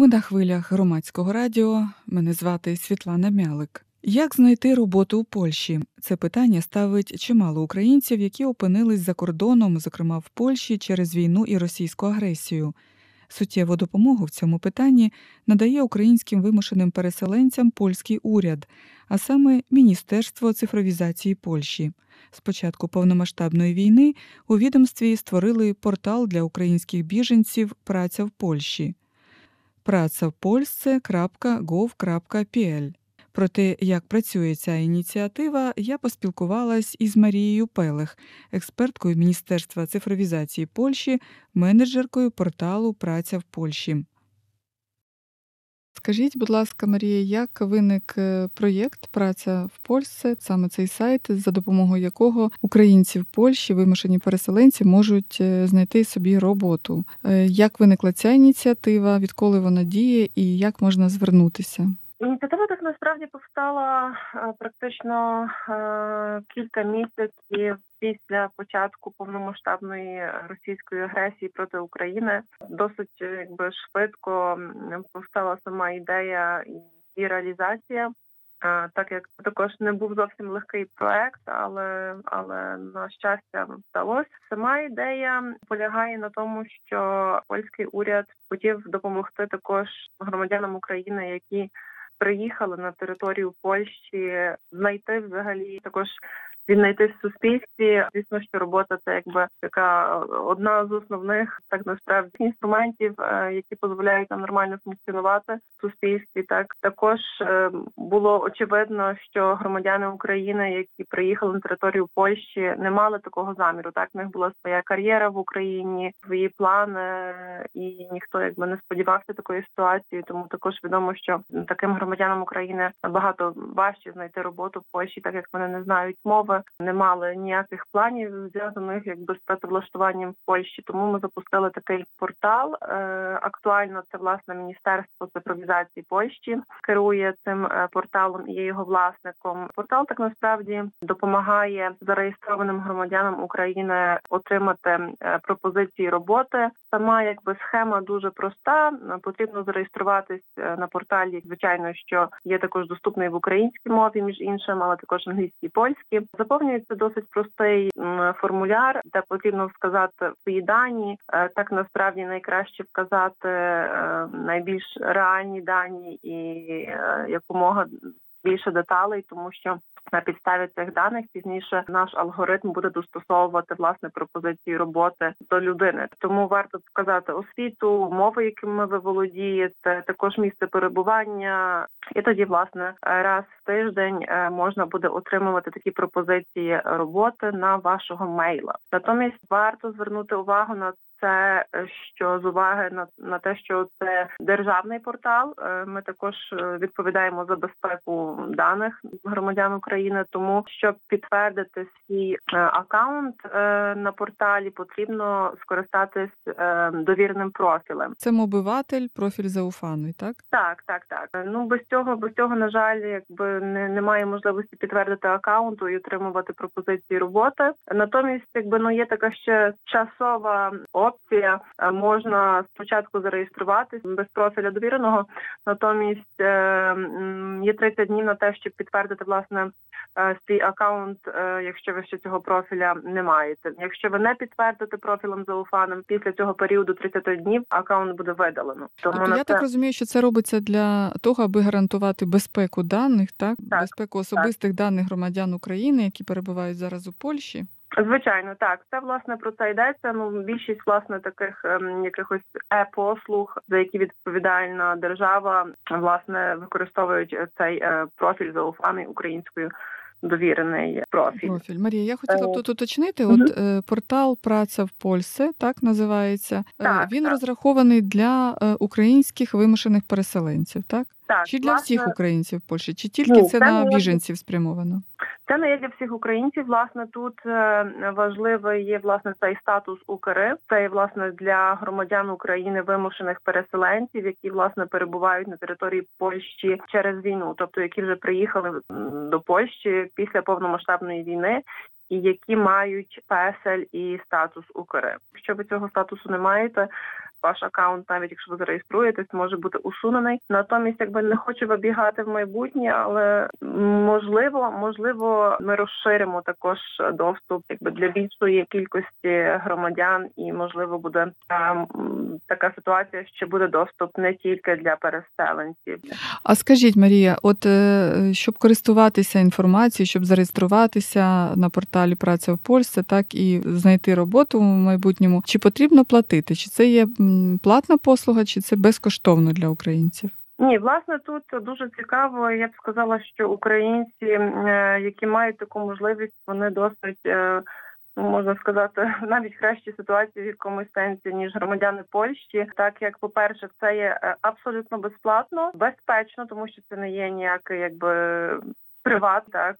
Ми на хвилях громадського радіо. Мене звати Світлана Мялик. Як знайти роботу у Польщі? Це питання ставить чимало українців, які опинились за кордоном, зокрема в Польщі, через війну і російську агресію. Суттєву допомогу в цьому питанні надає українським вимушеним переселенцям польський уряд, а саме Міністерство цифровізації Польщі. З початку повномасштабної війни у відомстві створили портал для українських біженців «Праця в Польщі» – praca.gov.pl. Про те, як працює ця ініціатива, я поспілкувалась із Марією Пелех, експерткою Міністерства цифровізації Польщі, менеджеркою порталу «Праця в Польщі». Скажіть, будь ласка, Марія, як виник проєкт «Праця в Польщі», саме цей сайт, за допомогою якого українці в Польщі, вимушені переселенці, можуть знайти собі роботу? Як виникла ця ініціатива, відколи вона діє і як можна звернутися? Ініціатива так насправді повстала практично кілька місяців після початку повномасштабної російської агресії проти України. Досить швидко повстала сама ідея і реалізація, так як також не був зовсім легкий проект, але на щастя вдалося. Сама ідея полягає на тому, що польський уряд хотів допомогти також громадянам України, які приїхали на територію Польщі, знайти взагалі, також віднайти в суспільстві. Звісно, що робота – це така одна з основних, так насправді, інструментів, які дозволяють нам нормально функціонувати в суспільстві. Також було очевидно, що громадяни України, які приїхали на територію Польщі, не мали такого заміру. Так, в них була своя кар'єра в Україні, свої плани, і ніхто не сподівався такої ситуації. Тому також відомо, що таким громадянам України набагато важче знайти роботу в Польщі, так як вони не знають мови, не мали ніяких планів, зв'язаних з працевлаштуванням в Польщі. Тому ми запустили такий портал. Актуально це, власне, Міністерство цифровізації Польщі керує цим порталом і є його власником. Портал так насправді допомагає зареєстрованим громадянам України отримати пропозиції роботи. Сама схема дуже проста. Потрібно зареєструватись на порталі, звичайно, що є також доступний в українській мові, між іншим, але також англійській і польській. Заповнюється досить простий формуляр, де потрібно вказати свої дані. Так насправді найкраще вказати найбільш реальні дані і якомога більше деталей, тому що на підставі цих даних пізніше наш алгоритм буде достосовувати, власне, пропозиції роботи до людини. Тому варто вказати освіту, мови, якими ви володієте, також місце перебування. І тоді, власне, раз в тиждень можна буде отримувати такі пропозиції роботи на вашого мейла. Натомість варто звернути увагу на це, що з уваги на те, що це державний портал, ми також відповідаємо за безпеку даних громадян України, тому, щоб підтвердити свій акаунт на порталі, потрібно скористатись довірним профілем. Це мобиватель, профіль зауфаний, так? Так. Без цього, на жаль, немає можливості підтвердити акаунту і отримувати пропозиції роботи. Натомість, є така ще часова опція, можна спочатку зареєструватись без профіля довіреного, натомість є 30 днів на те, щоб підтвердити, власне, свій акаунт, якщо ви ще цього профіля не маєте. Якщо ви не підтвердите профілем зауфаним, після цього періоду 30 днів акаунт буде видалено. Так розумію, що це робиться для того, аби гарантувати безпеку даних, так? Безпеку особистих даних громадян України, які перебувають зараз у Польщі. Звичайно, так. Це, власне, про це йдеться. Більшість, власне, таких якихось послуг, за які відповідальна держава, власне, використовують цей профіль зауфаний українською. Довірений профіль. Марія, я хотіла б тут уточнити, портал «Праця в Польщі», так називається, він розрахований для українських вимушених переселенців, так? Чи для всіх українців в Польщі, чи тільки це на біженців спрямовано? Це не є для всіх українців, власне, тут важливий є, власне, цей статус УКР, це, власне, для громадян України вимушених переселенців, які, власне, перебувають на території Польщі через війну, тобто, які вже приїхали до Польщі після повномасштабної війни, і які мають PESEL і статус УКР. Якщо ви цього статусу не маєте, ваш аккаунт, навіть якщо ви зареєструєтесь, може бути усунений. Натомість, якби не хочу вибігати в майбутнє, але можливо, ми розширимо також доступ якби для більшої кількості громадян, і можливо буде така ситуація, що буде доступ не тільки для переселенців. А скажіть, Марія, от щоб користуватися інформацією, щоб зареєструватися на порталі «Праця в Польщі», так і знайти роботу в майбутньому, чи потрібно платити? Чи це є платна послуга, чи це безкоштовно для українців? Ні, власне, тут дуже цікаво. Я б сказала, що українці, які мають таку можливість, вони досить, можна сказати, навіть кращі ситуації в якомусь сенсі, ніж громадяни Польщі, так як, по-перше, це є абсолютно безплатно, безпечно, тому що це не є ніякий, якби,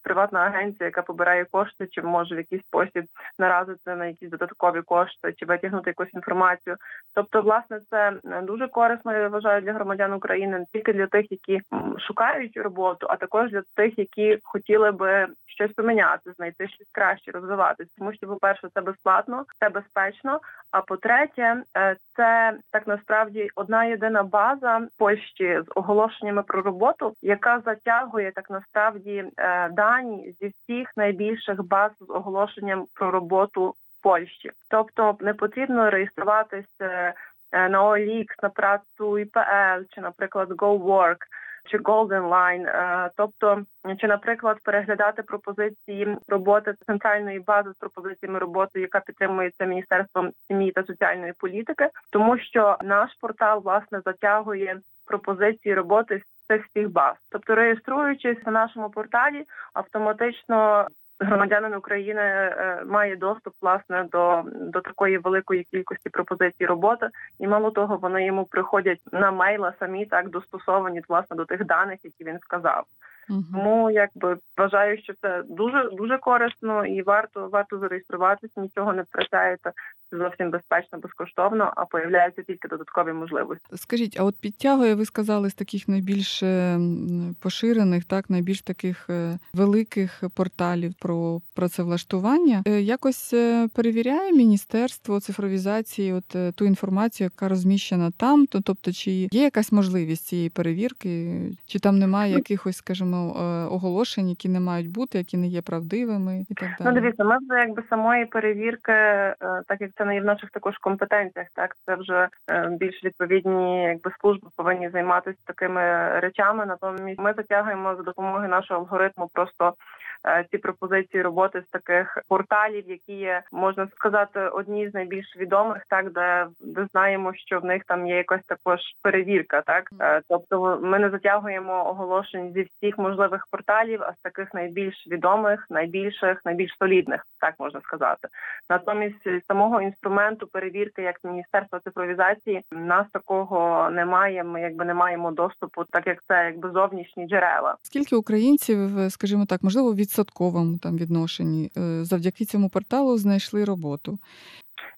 приватна агенція, яка побирає кошти, чи може в якийсь спосіб наразити на якісь додаткові кошти, чи витягнути якусь інформацію. Тобто, власне, це дуже корисно, я вважаю, для громадян України, не тільки для тих, які шукають роботу, а також для тих, які хотіли би щось поміняти, знайти щось краще, розвиватися. Тому що, по-перше, це безплатно, це безпечно, а по-третє, це так насправді одна єдина база в Польщі з оголошеннями про роботу, яка затягує так насправді дані зі всіх найбільших баз з оголошенням про роботу в Польщі. Тобто не потрібно реєструватися на ОЛІК, на praca.gov.pl, чи, наприклад, GoWork, чи Golden Line, тобто, чи, наприклад, переглядати пропозиції роботи центральної бази з пропозиціями роботи, яка підтримується Міністерством сім'ї та соціальної політики, тому що наш портал, власне, затягує пропозиції роботи з всіх баз. Тобто, реєструючись на нашому порталі, автоматично громадянин України має доступ, власне, до такої великої кількості пропозицій роботи. І мало того, вони йому приходять на мейла самі, так, достосовані, власне, до тих даних, які він сказав. Угу. Тому, якби, вважаю, що це дуже корисно і варто зареєструватися, нічого не втрачаєте. Це зовсім безпечно, безкоштовно, а появляються тільки додаткові можливості. Скажіть, а от підтягує, ви сказали, з таких найбільш поширених, так, найбільш таких великих порталів про працевлаштування, якось перевіряє Міністерство цифровізації от ту інформацію, яка розміщена там, то, тобто, чи є якась можливість цієї перевірки, чи там немає якихось, скажімо, оголошень, які не мають бути, які не є правдивими і так далі? Ну, дивіться, ми вже, якби, самої перевірки, так як це не є в наших також компетенціях, так, це вже більш відповідні, якби, служби повинні займатися такими речами. Натомість ми затягуємо за допомогою нашого алгоритму просто ці пропозиції роботи з таких порталів, які є, можна сказати, одні з найбільш відомих, так, де знаємо, що в них там є якась також перевірка, так. Тобто ми не затягуємо оголошень зі всіх можливих порталів, а з таких найбільш відомих, найбільш солідних, так можна сказати. Натомість самого інструменту перевірки, як Міністерство цифровізації, в нас такого немає, ми, якби, не маємо доступу, так як це, якби, зовнішні джерела. Скільки українців, скажімо так, можливо, відсотковому там відношенні завдяки цьому порталу знайшли роботу?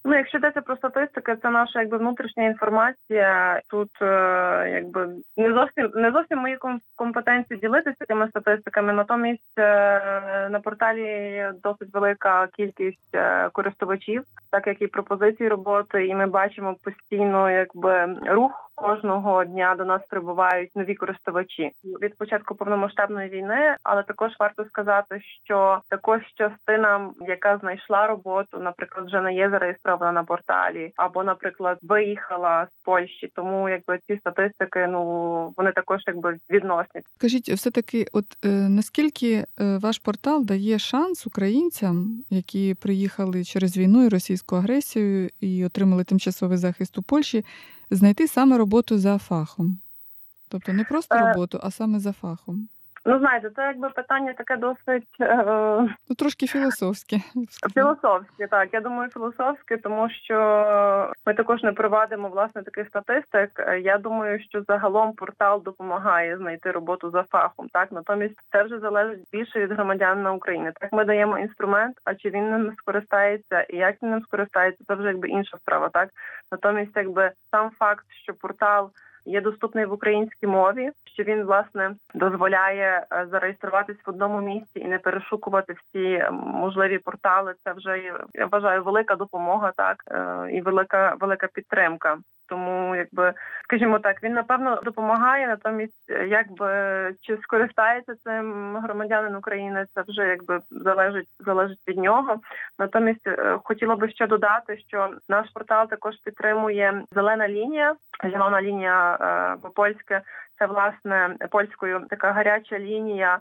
Ну, якщо йдеться про статистики, це наша, якби, внутрішня інформація. Тут, якби, не зовсім мої компетенції ділитися цими статистиками, натомість на порталі досить велика кількість користувачів, так як і пропозиції роботи, і ми бачимо постійно, якби, рух. Кожного дня до нас прибувають нові користувачі від початку повномасштабної війни, але також варто сказати, що також частина, яка знайшла роботу, наприклад, вже не є зареєстрована на порталі, або, наприклад, виїхала з Польщі. Тому, якби, ці статистики, ну, вони також, якби, відносні. Скажіть, все-таки, от наскільки ваш портал дає шанс українцям, які приїхали через війну і російську агресію і отримали тимчасовий захист у Польщі, знайти саме роботу за фахом? Тобто не просто роботу, а саме за фахом. Ну, знаєте, це, якби, питання таке досить... Ну, трошки філософське. Філософське, так. Я думаю, філософське, тому що ми також не провадимо, власне, таких статистик. Я думаю, що загалом портал допомагає знайти роботу за фахом, так. Натомість це вже залежить більше від громадян на Україні. Так, ми даємо інструмент, а чи він ним скористається і як він ним скористається, це вже, якби, інша справа, так. Натомість, якби, сам факт, що портал є доступний в українській мові, що він, власне, дозволяє зареєструватись в одному місці і не перешукувати всі можливі портали. Це вже, я вважаю, велика допомога, так, і велика підтримка. Тому, скажімо так, він, напевно, допомагає, натомість, чи скористається цим громадянин України, це вже залежить від нього. Натомість, хотіла би ще додати, що наш портал також підтримує зелена лінія по-польськи, це, власне, польською така гаряча лінія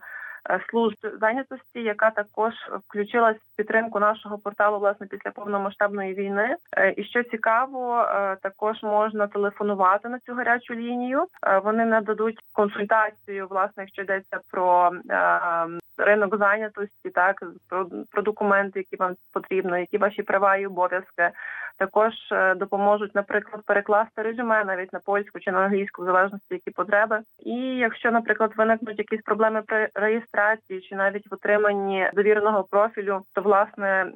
служб зайнятості, яка також включилась в підтримку нашого порталу, власне, після повномасштабної війни. І що цікаво, також можна телефонувати на цю гарячу лінію. Вони нададуть консультацію, власне, якщо йдеться про ринок зайнятості, так, про документи, які вам потрібно, які ваші права і обов'язки. Також допоможуть, наприклад, перекласти резюме навіть на польську чи на англійську, в залежності, які потреби. І якщо, наприклад, виникнуть якісь проблеми при реєстрації чи навіть в отриманні довіреного профілю, то, власне,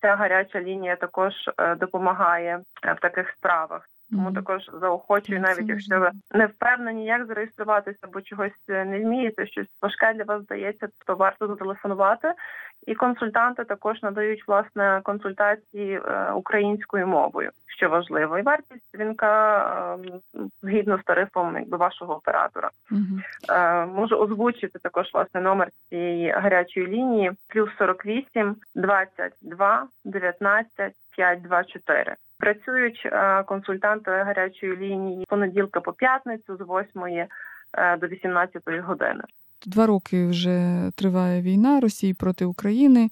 ця гаряча лінія також допомагає в таких справах. Тому також заохочую, навіть якщо ви не впевнені, як зареєструватися, бо чогось не вмієте, щось важке для вас здається, то варто зателефонувати. І консультанти також надають, власне, консультації українською мовою, що важливо. І вартість дзвінка згідно з тарифом вашого оператора. Можу озвучити також, власне, номер цієї гарячої лінії +48 22 19 524. Працюють консультанти гарячої лінії понеділка по п'ятницю з 8 до 18 години. 2 роки вже триває війна Росії проти України.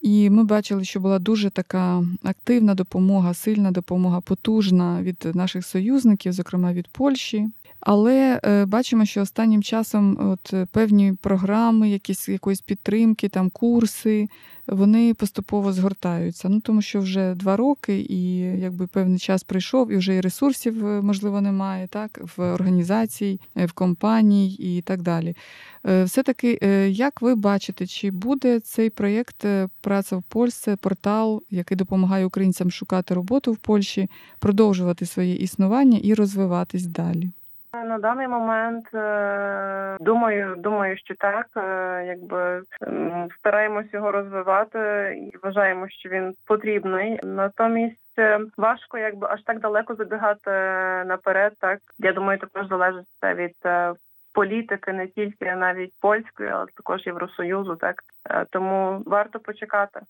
І ми бачили, що була дуже така активна допомога, сильна допомога, потужна від наших союзників, зокрема від Польщі. Але бачимо, що останнім часом певні програми, якоїсь підтримки, там курси, вони поступово згортаються. Тому що вже 2 роки і певний час прийшов, і вже і ресурсів, можливо, немає, так, в організацій, в компаній і так далі. Все-таки, як ви бачите, чи буде цей проєкт «Праця в Польщі», портал, який допомагає українцям шукати роботу в Польщі, продовжувати своє існування і розвиватись далі? На даний момент, думаю, що так. Стараємось його розвивати і вважаємо, що він потрібний. Натомість важко аж так далеко забігати наперед. Так, я думаю, також залежить це від політики, не тільки навіть польської, але також Євросоюзу. Так, тому варто почекати.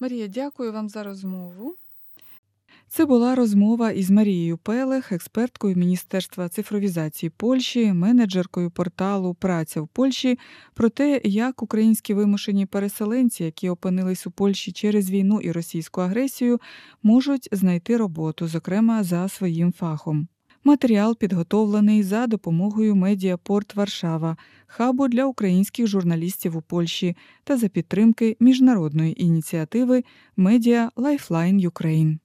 Марія, дякую вам за розмову. Це була розмова із Марією Пелех, експерткою Міністерства цифровізації Польщі, менеджеркою порталу «Праця в Польщі», про те, як українські вимушені переселенці, які опинились у Польщі через війну і російську агресію, можуть знайти роботу, зокрема за своїм фахом. Матеріал підготовлений за допомогою Медіапорт Варшава, хабу для українських журналістів у Польщі та за підтримки міжнародної ініціативи «Медіа Лайфлайн Юкрейн».